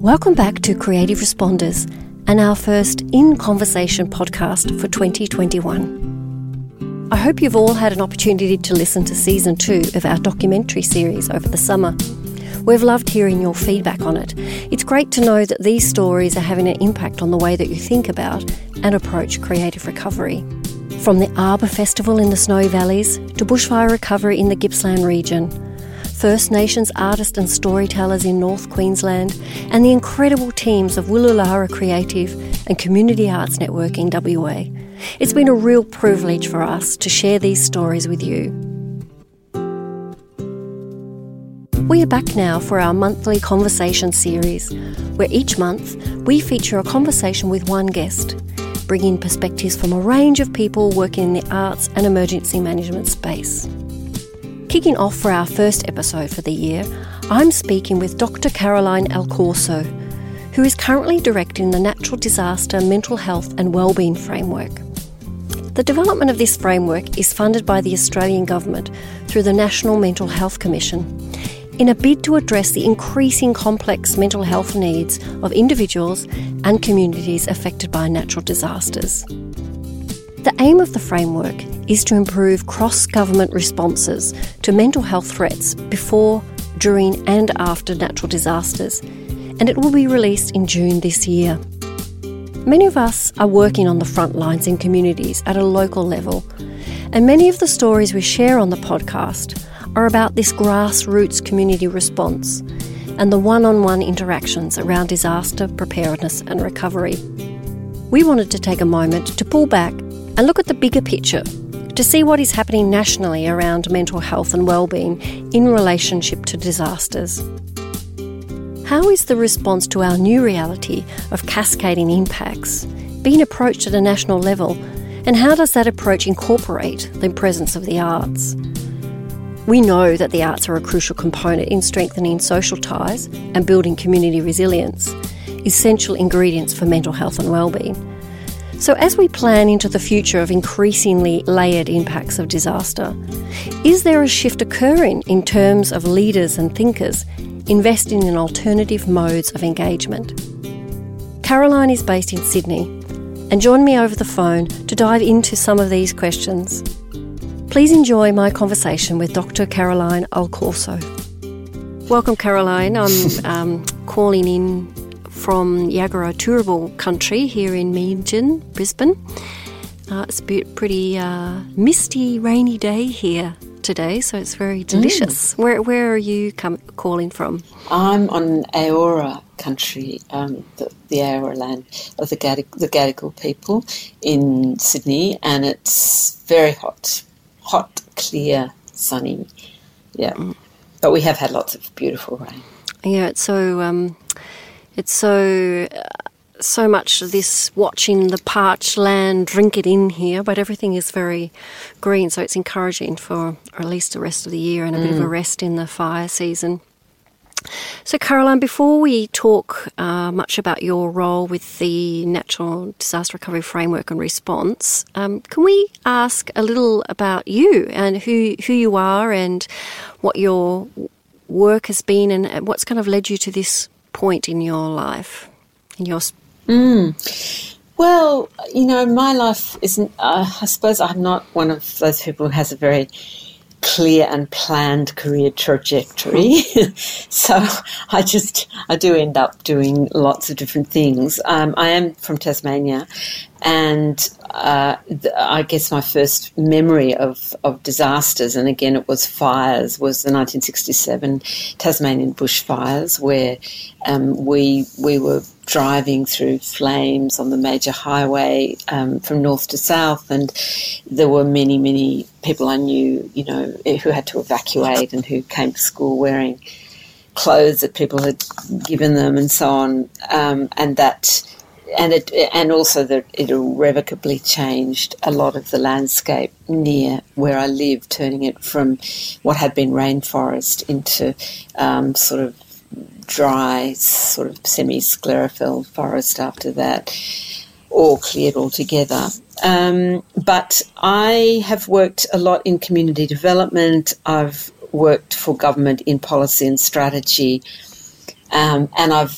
Welcome back to Creative Responders and our first In Conversation podcast for 2021. I hope you've all had an opportunity to listen to Season 2 of our documentary series over the summer. We've loved hearing your feedback on it. It's great to know that these stories are having an impact on the way that you think about and approach creative recovery. From the Arbour Festival in the Snowy Valleys to bushfire recovery in the Gippsland region, First Nations artists and storytellers in North Queensland, and the incredible teams of Wooloolahara Creative and Community Arts Networking WA. It's been a real privilege for us to share these stories with you. We are back now for our monthly conversation series, where each month we feature a conversation with one guest, bringing perspectives from a range of people working in the arts and emergency management space. Kicking off for our first episode for the year, I'm speaking with Dr. Caroline Alcorso, who is currently directing the Natural Disaster Mental Health and Wellbeing Framework. The development of this framework is funded by the Australian Government through the National Mental Health Commission in a bid to address the increasing complex mental health needs of individuals and communities affected by natural disasters. The aim of the framework is to improve cross-government responses to mental health threats before, during and after natural disasters, and it will be released in June this year. Many of us are working on the front lines in communities at a local level, and many of the stories we share on the podcast are about this grassroots community response and the one-on-one interactions around disaster preparedness and recovery. We wanted to take a moment to pull back and look at the bigger picture to see what is happening nationally around mental health and wellbeing in relationship to disasters. How is the response to our new reality of cascading impacts being approached at a national level, and how does that approach incorporate the presence of the arts? We know that the arts are a crucial component in strengthening social ties and building community resilience, essential ingredients for mental health and wellbeing. So as we plan into the future of increasingly layered impacts of disaster, is there a shift occurring in terms of leaders and thinkers investing in alternative modes of engagement? Caroline is based in Sydney and joined me over the phone to dive into some of these questions. Please enjoy my conversation with Dr. Caroline Alcorso. Welcome, Caroline. I'm calling in from Yagara Turrbal country here in Meanjin, Brisbane. It's a pretty misty, rainy day here today, so it's very delicious. Where are you calling from? I'm on Eora country, the Eora land of the Gadigal people in Sydney, and it's very hot, clear, sunny. Yeah, but we have had lots of beautiful rain. Yeah, it's so... It's so much this watching the parched land drink it in here, but everything is very green, so it's encouraging for at least the rest of the year and a bit of a rest in the fire season. So, Caroline, before we talk much about your role with the Natural Disaster Recovery Framework and Response, can we ask a little about you and who you are and what your work has been and what's kind of led you to this point in your life, in your... Well, you know, my life isn't... I suppose I'm not one of those people who has a very clear and planned career trajectory. So I do end up doing lots of different things. I am from Tasmania, and I guess my first memory of disasters, and again it was fires, was the 1967 Tasmanian bushfires, where we were driving through flames on the major highway from north to south, and there were many, many people I knew, you know, who had to evacuate and who came to school wearing clothes that people had given them and so on, and also it irrevocably changed a lot of the landscape near where I live, turning it from what had been rainforest into sort of dry, sort of semi-sclerophyll forest after that, all cleared altogether. But I have worked a lot in community development. I've worked for government in policy and strategy. And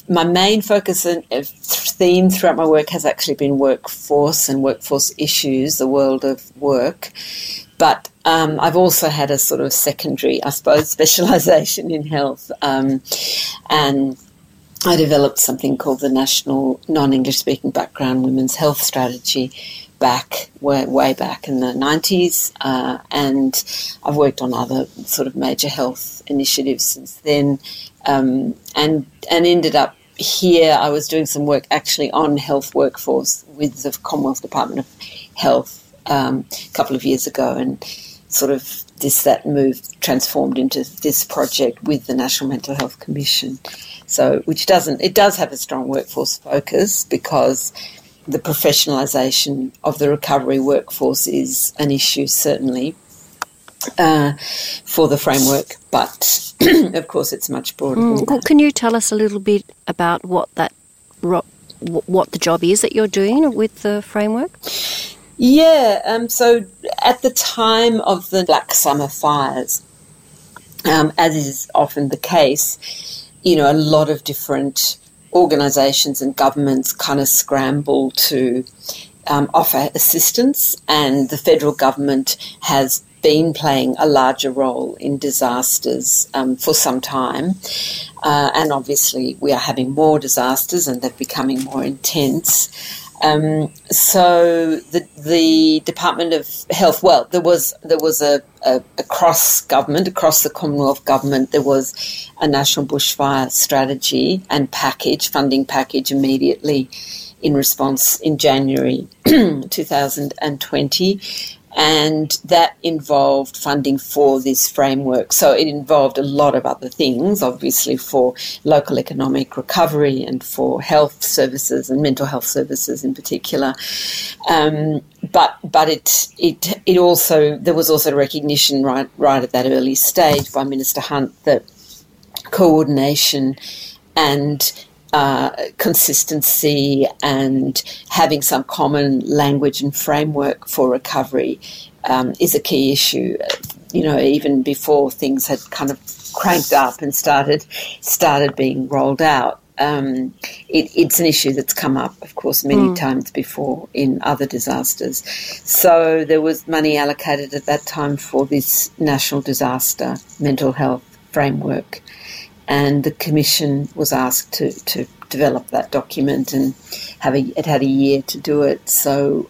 my main focus and theme throughout my work has actually been workforce and workforce issues, the world of work. But I've also had a sort of secondary, I suppose, specialisation in health. And I developed something called the National Non-English Speaking Background Women's Health Strategy back, way back in the 90s. And I've worked on other sort of major health initiatives since then. And ended up here, I was doing some work actually on health workforce with the Commonwealth Department of Health a couple of years ago, and sort of that move transformed into this project with the National Mental Health Commission. So, it does have a strong workforce focus, because the professionalisation of the recovery workforce is an issue, certainly, for the framework, but of course it's much broader. Well, can you tell us a little bit about what the job is that you're doing with the framework? Yeah, so at the time of the Black Summer fires, as is often the case, you know, a lot of different organisations and governments kind of scramble to offer assistance, and the federal government has been playing a larger role in disasters for some time, and obviously we are having more disasters and they're becoming more intense. So the Department of Health, well, there was a across the Commonwealth government, there was a national bushfire strategy and funding package immediately in response in January 2020. And that involved funding for this framework. So it involved a lot of other things, obviously, for local economic recovery and for health services and mental health services in particular. But it also, there was also recognition right at that early stage by Minister Hunt that coordination and consistency and having some common language and framework for recovery is a key issue. You know, even before things had kind of cranked up and started being rolled out, it's an issue that's come up, of course, many times before in other disasters. So there was money allocated at that time for this National Disaster Mental Health Framework. And the Commission was asked to develop that document, and it had a year to do it. So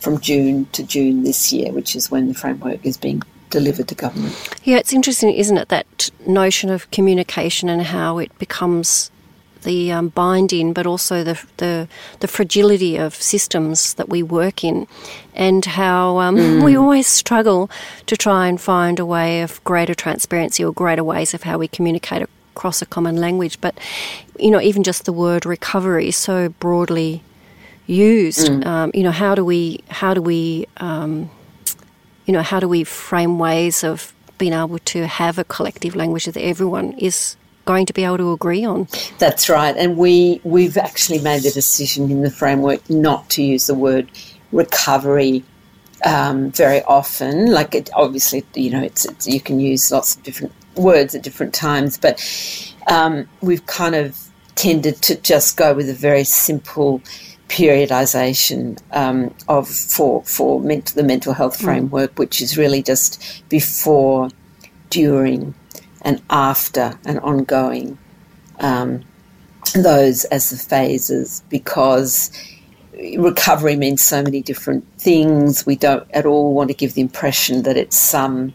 from June to June this year, which is when the framework is being delivered to government. Yeah, it's interesting, isn't it, that notion of communication and how it becomes the binding, but also the fragility of systems that we work in, and how we always struggle to try and find a way of greater transparency or greater ways of how we communicate across a common language. But, you know, even just the word recovery is so broadly used. You know, how do we frame ways of being able to have a collective language that everyone is going to be able to agree on? That's right. And we've actually made the decision in the framework not to use the word recovery very often. Like, it, obviously, you know, it's you can use lots of different words at different times, but we've kind of tended to just go with a very simple periodisation for the mental health framework, which is really just before, during and after and ongoing, those as the phases, because recovery means so many different things. We don't at all want to give the impression that it's some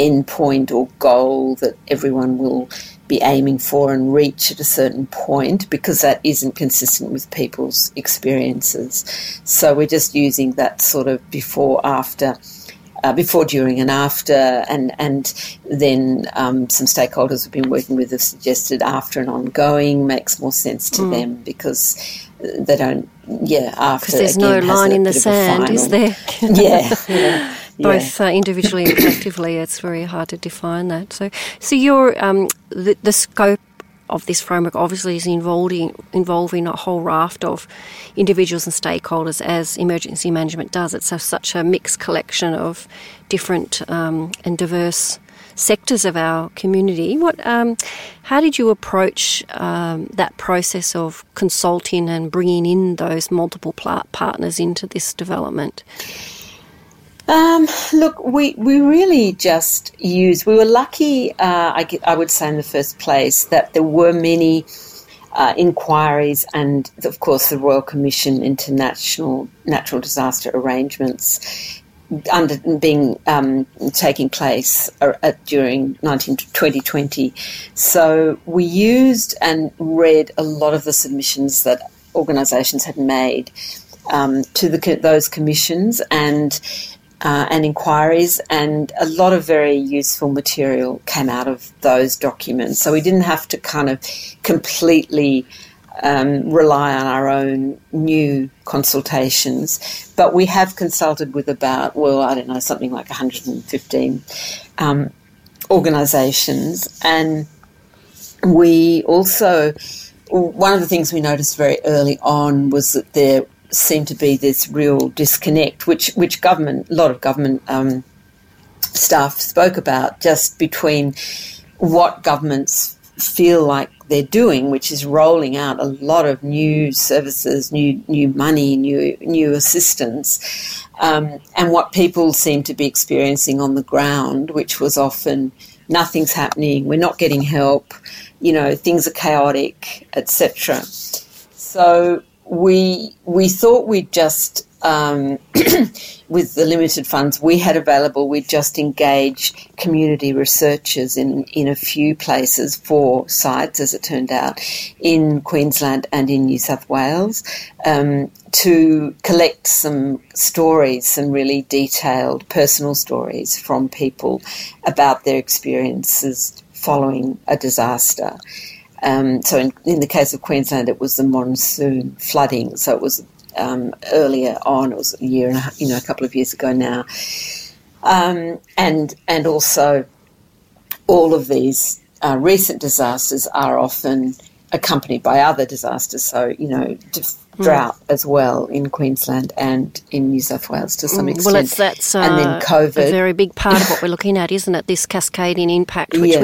end point or goal that everyone will be aiming for and reach at a certain point, because that isn't consistent with people's experiences. So we're just using that sort of before, after, before, during and after, and then some stakeholders we've been working with have suggested after and ongoing makes more sense to them, because they don't, after. Because there's no line in the sand, is there? Yeah. Both individually and collectively, it's very hard to define that. So your the scope of this framework obviously is involving a whole raft of individuals and stakeholders, as emergency management does. It's such a mixed collection of different and diverse sectors of our community. What? How did you approach that process of consulting and bringing in those multiple partners into this development? Look, we really just used... We were lucky, I would say, in the first place, that there were many inquiries and, of course, the Royal Commission into Natural Disaster Arrangements taking place during 2020. So we used and read a lot of the submissions that organisations had made to those commissions and inquiries, and a lot of very useful material came out of those documents. So we didn't have to kind of completely rely on our own new consultations, but we have consulted with about, something like 115 organisations. And we also, one of the things we noticed very early on was that there seemed to be this real disconnect, which government, a lot of government staff spoke about, just between what governments feel like they're doing, which is rolling out a lot of new services, new money, new assistance, and what people seem to be experiencing on the ground, which was often nothing's happening, we're not getting help, things are chaotic, etc. So we thought we'd just, with the limited funds we had available, we'd just engage community researchers in a few places, 4 sites, as it turned out, in Queensland and in New South Wales, to collect some stories, some really detailed personal stories from people about their experiences following a disaster. So in the case of Queensland, it was the monsoon flooding. So it was earlier on, it was a year and a half, a couple of years ago now. And also all of these recent disasters are often accompanied by other disasters. So, drought as well in Queensland and in New South Wales to some extent. Well, that's and then COVID. A very big part of what we're looking at, isn't it? This cascading impact, which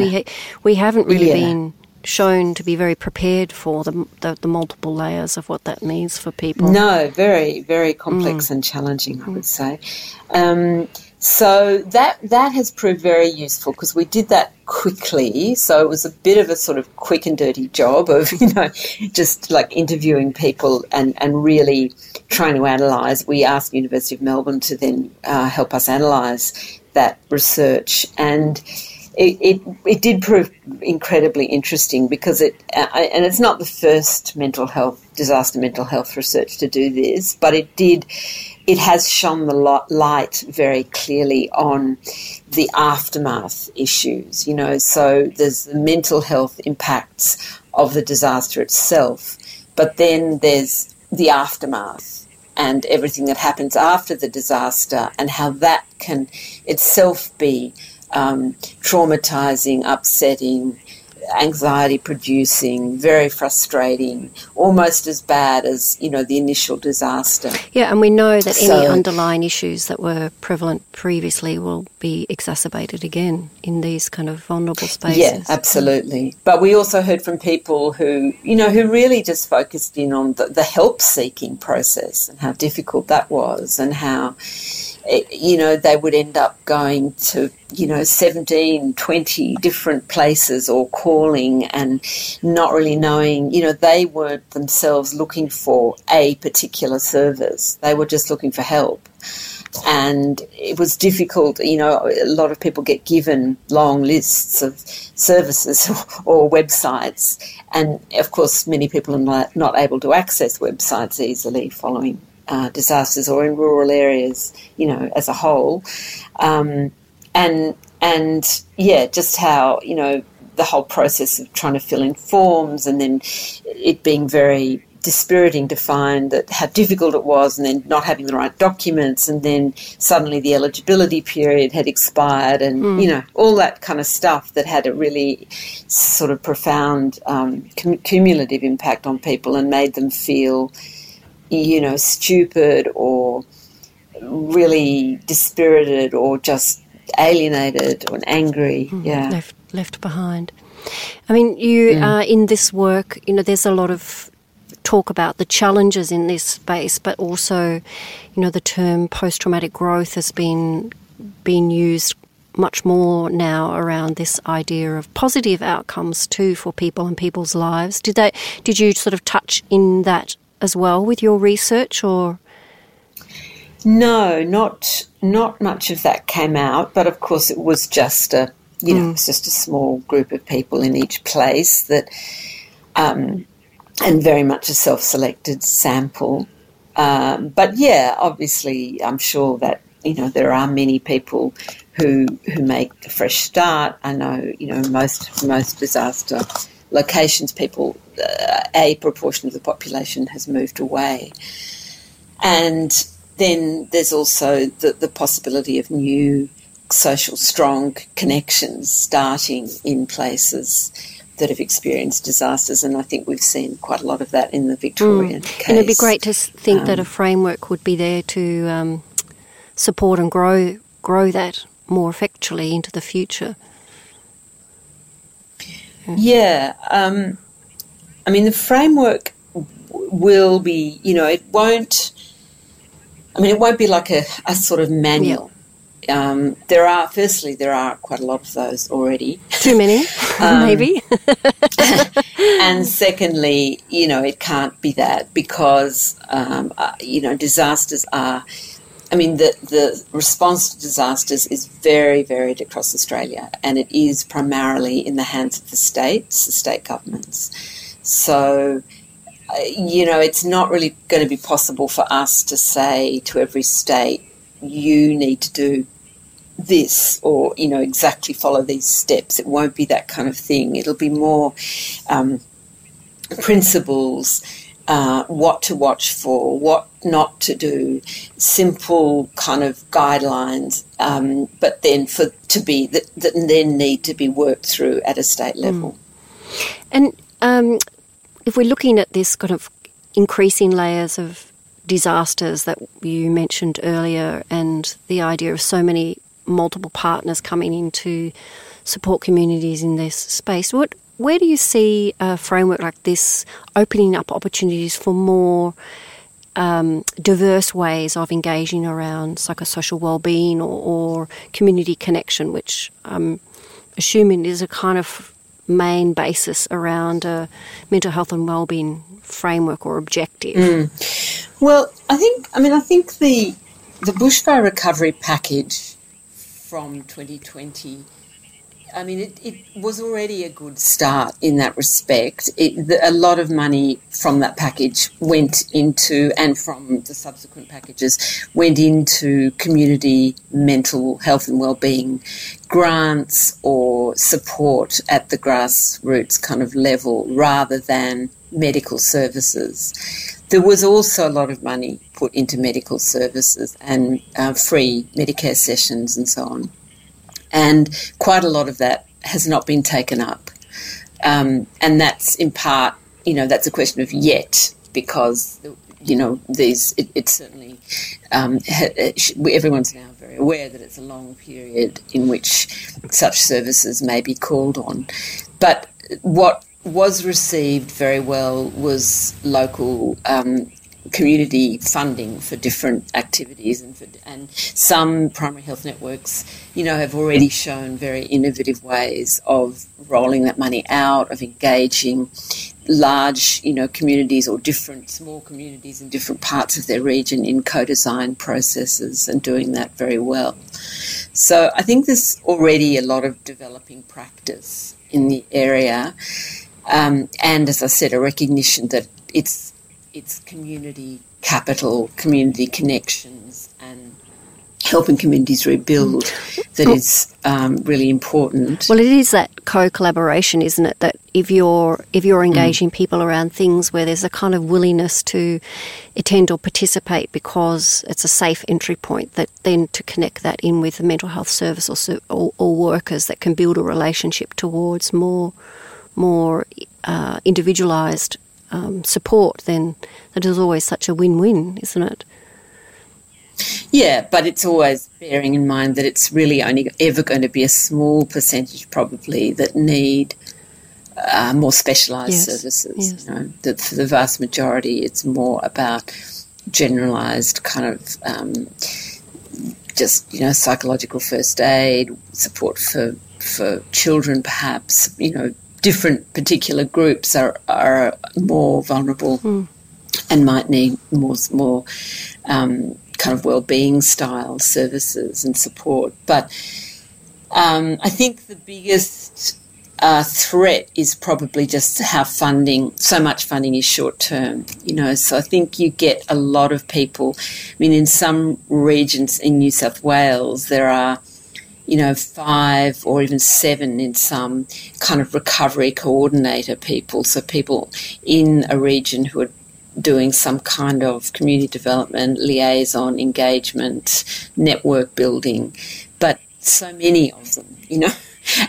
we haven't really been shown to be very prepared for, the multiple layers of what that means for people. No, very, very complex and challenging, I would say. So that has proved very useful because we did that quickly. So it was a bit of a sort of quick and dirty job of, just like interviewing people and really trying to analyse. We asked the University of Melbourne to then help us analyse that research, and It did prove incredibly interesting because and it's not the first disaster mental health research to do this, but it has shone the light very clearly on the aftermath issues, so there's the mental health impacts of the disaster itself, but then there's the aftermath and everything that happens after the disaster and how that can itself be traumatizing, upsetting, anxiety-producing, very frustrating, almost as bad as, the initial disaster. Yeah, and we know that any underlying issues that were prevalent previously will be exacerbated again in these kind of vulnerable spaces. Yeah, absolutely. But we also heard from people who really just focused in on the help-seeking process and how difficult that was and how, they would end up going to, 17, 20 different places or calling and not really knowing, they weren't themselves looking for a particular service. They were just looking for help. And it was difficult, a lot of people get given long lists of services or websites. And, of course, many people are not able to access websites easily following disasters or in rural areas, as a whole, just how the whole process of trying to fill in forms and then it being very dispiriting to find that how difficult it was, and then not having the right documents, and then suddenly the eligibility period had expired, and all that kind of stuff that had a really sort of profound cumulative impact on people and made them feel stupid or really dispirited or just alienated or angry. Mm-hmm. Yeah. Left behind. I mean, you are in this work, you know, there's a lot of talk about the challenges in this space, but also, you know, the term post-traumatic growth has been used much more now around this idea of positive outcomes too for people and people's lives. Did you sort of touch in that as well with your research, or? No, not much of that came out, but of course it was just a, you know, it's just a small group of people in each place that, and very much a self-selected sample. But yeah, obviously I'm sure that, you know, there are many people who make the fresh start. I know, you know, most disaster locations, people, a proportion of the population has moved away. And then there's also the possibility of new social strong connections starting in places that have experienced disasters, and I think we've seen quite a lot of that in the Victorian case. And it'd be great to think that a framework would be there to support and grow that more effectually into the future. Yeah. I mean, the framework will be, you know, it won't be like a sort of manual. Yeah. There are quite a lot of those already. Too many, maybe. And secondly, you know, it can't be that because, you know, disasters are... I mean, the response to disasters is very varied across Australia, and it is primarily in the hands of the states, the state governments. So, you know, it's not really going to be possible for us to say to every state, you need to do this or, you know, exactly follow these steps. It won't be that kind of thing. It'll be more principles. What to watch for, what not to do, simple kind of guidelines, but then that then need to be worked through at a state level. And if we're looking at this kind of increasing layers of disasters that you mentioned earlier, and the idea of so many multiple partners coming in to support communities in this space, where do you see a framework like this opening up opportunities for more diverse ways of engaging around psychosocial wellbeing or community connection, which I'm assuming is a kind of main basis around a mental health and wellbeing framework or objective? Well, I think the bushfire recovery package from 2020, I mean, it was already a good start in that respect. A lot of money from that package went into, and from the subsequent packages, went into community mental health and wellbeing grants or support at the grassroots kind of level rather than medical services. There was also a lot of money put into medical services and free Medicare sessions and so on. And quite a lot of that has not been taken up. And that's in part, you know, that's a question of yet, because, you know, it's certainly, everyone's now very aware that it's a long period in which such services may be called on. But what was received very well was local community funding for different activities, and some primary health networks, you know, have already shown very innovative ways of rolling that money out, of engaging large, you know, communities or different small communities in different parts of their region in co-design processes, and doing that very well. So I think there's already a lot of developing practice in the area, and as I said, a recognition that it's community capital, community connections, and helping communities rebuild that is really important. Well, it is that co-collaboration, isn't it? That if you're engaging people around things where there's a kind of willingness to attend or participate because it's a safe entry point, that then to connect that in with the mental health service or workers that can build a relationship towards more individualised support, then that is always such a win-win, isn't it? Yeah, but it's always bearing in mind that it's really only ever going to be a small percentage probably that need more specialised services. Yes. You know, that for the vast majority it's more about generalised kind of just, you know, psychological first aid, support for children perhaps, you know, different particular groups are more vulnerable and might need more kind of wellbeing style services and support. But I think the biggest threat is probably just how so much funding is short term, you know. So I think you get a lot of people. I mean, in some regions in New South Wales there are, you know, 5 or even 7 in some kind of recovery coordinator people, so people in a region who are doing some kind of community development, liaison, engagement, network building, but so many of them, you know.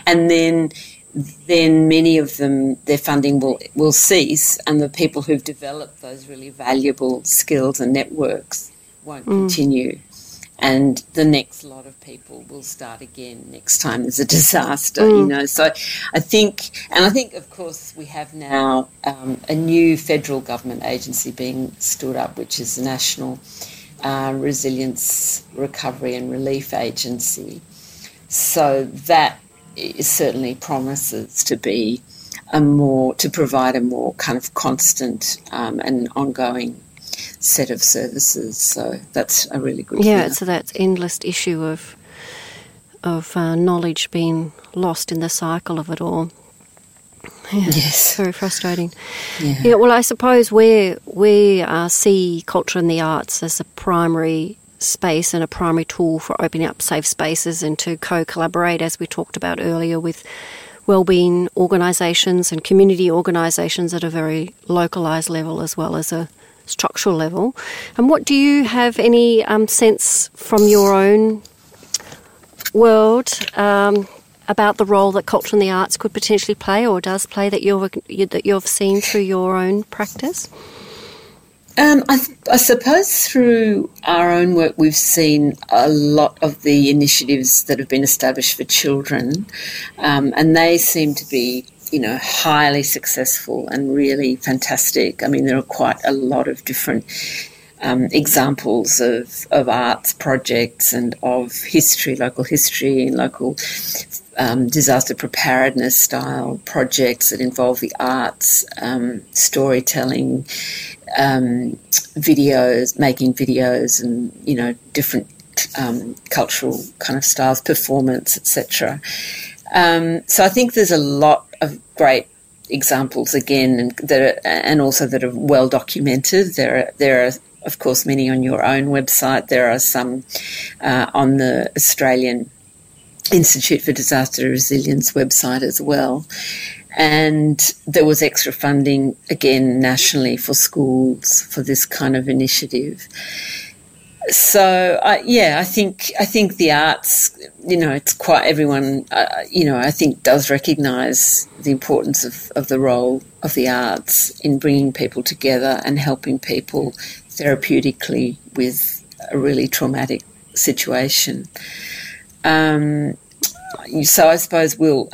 And then many of them, their funding will cease, and the people who've developed those really valuable skills and networks won't continue. And the next lot of people will start again next time there's a disaster, you know. So I think, of course, we have now a new federal government agency being stood up, which is the National Resilience Recovery and Relief Agency. So that certainly promises to be to provide a more kind of constant and ongoing set of services, so that's a really good thing. Yeah, so that's endless issue of knowledge being lost in the cycle of it all. Yeah, yes, very frustrating. Yeah, well, I suppose we see culture and the arts as a primary space and a primary tool for opening up safe spaces and to co-collaborate, as we talked about earlier, with wellbeing organisations and community organisations at a very localised level as well as a structural level. And what do you have any sense from your own world about the role that culture and the arts could potentially play or does play that you've seen through your own practice? I suppose through our own work we've seen a lot of the initiatives that have been established for children, and they seem to be, you know, highly successful and really fantastic. I mean, there are quite a lot of different examples of arts projects and of local history and local disaster preparedness style projects that involve the arts, storytelling, videos, making videos and, you know, different cultural kind of styles, performance, etc. So I think there's a lot of great examples again, and also that are well documented. There are of course many on your own website. There are some on the Australian Institute for Disaster Resilience website as well. And there was extra funding again nationally for schools for this kind of initiative. So I think the arts, you know, it's quite everyone, you know, I think does recognise the importance of the role of the arts in bringing people together and helping people therapeutically with a really traumatic situation. So I suppose we'll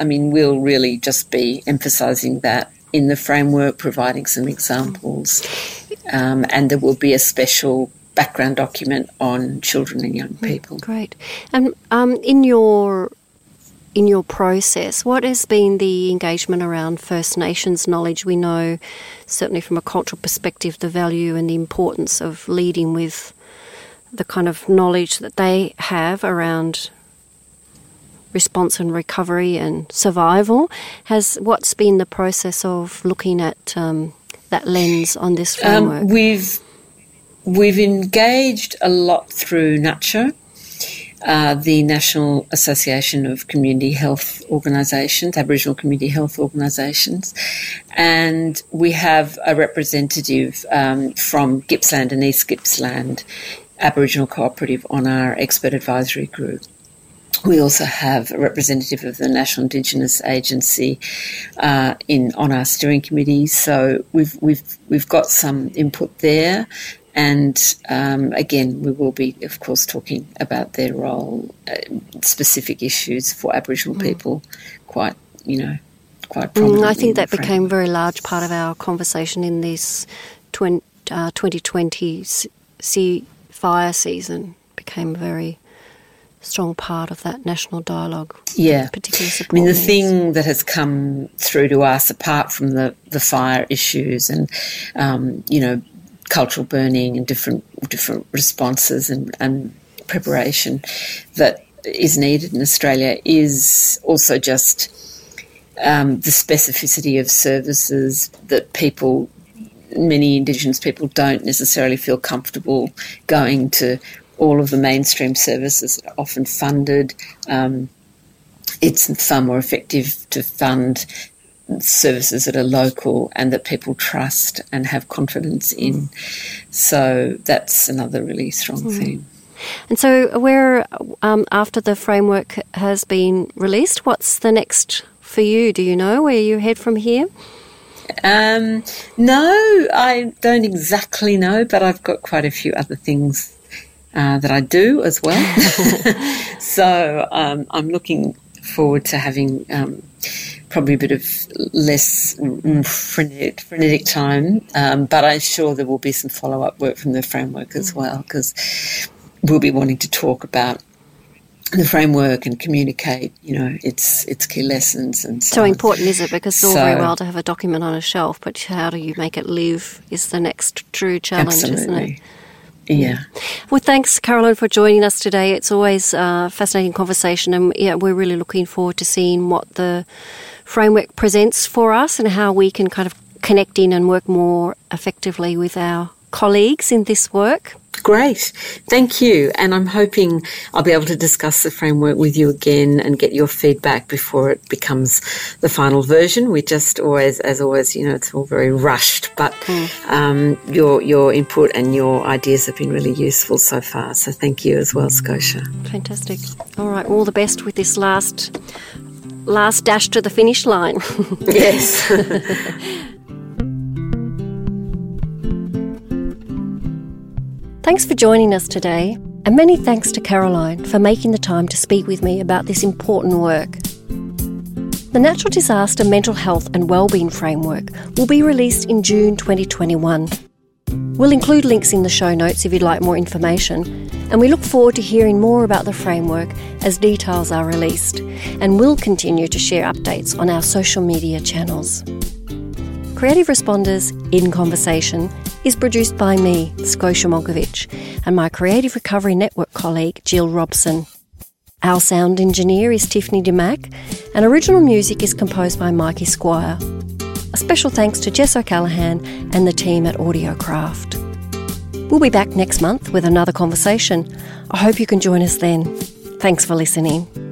really just be emphasising that in the framework, providing some examples, and there will be a special background document on children and young people. Great. And in your process, what has been the engagement around First Nations knowledge? We know, certainly from a cultural perspective, the value and the importance of leading with the kind of knowledge that they have around response and recovery and survival. What's been the process of looking at that lens on this framework? We've engaged a lot through NACHO, the National Association of Community Health Organisations, Aboriginal Community Health Organisations, and we have a representative from Gippsland and East Gippsland Aboriginal Cooperative on our expert advisory group. We also have a representative of the National Indigenous Agency on our steering committee, so we've got some input there. And again, we will be, of course, talking about their role, specific issues for Aboriginal people, quite, quite prominently. I think that became a very large part of our conversation in this 2020 fire season, became a very strong part of that national dialogue. Yeah. Particularly supporting. I mean, the thing that has come through to us, apart from the fire issues and, cultural burning and different responses and preparation that is needed in Australia, is also just the specificity of services that people, many Indigenous people, don't necessarily feel comfortable going to. All of the mainstream services are often funded. It's far more effective to fund services that are local and that people trust and have confidence in. So that's another really strong thing. And so where, after the framework has been released, what's the next for you? Do you know where you head from here? No, I don't exactly know, but I've got quite a few other things that I do as well. So I'm looking forward to having probably a bit of less frenetic time, but I'm sure there will be some follow-up work from the framework as well, because we'll be wanting to talk about the framework and communicate, its key lessons and so on. So important is it? Because it's all very well to have a document on a shelf, but how do you make it live is the next true challenge, isn't it? Yeah. Well, thanks, Caroline, for joining us today. It's always a fascinating conversation, and we're really looking forward to seeing what the framework presents for us and how we can kind of connect in and work more effectively with our colleagues in this work. Great. Thank you. And I'm hoping I'll be able to discuss the framework with you again and get your feedback before it becomes the final version. We just always, as always, it's all very rushed, but your input and your ideas have been really useful so far. So thank you as well, Scotia. Fantastic. All right. All the best with this last dash to the finish line. Yes. Thanks for joining us today, and many thanks to Caroline for making the time to speak with me about this important work. The Natural Disaster Mental Health and Wellbeing Framework will be released in June 2021. We'll include links in the show notes if you'd like more information, and we look forward to hearing more about the framework as details are released, and we'll continue to share updates on our social media channels. Creative Responders in Conversation is produced by me, Skoshamogovic, and my Creative Recovery Network colleague, Jill Robson. Our sound engineer is Tiffany Demack, and original music is composed by Mikey Squire. A special thanks to Jess O'Callaghan and the team at Audiocraft. We'll be back next month with another conversation. I hope you can join us then. Thanks for listening.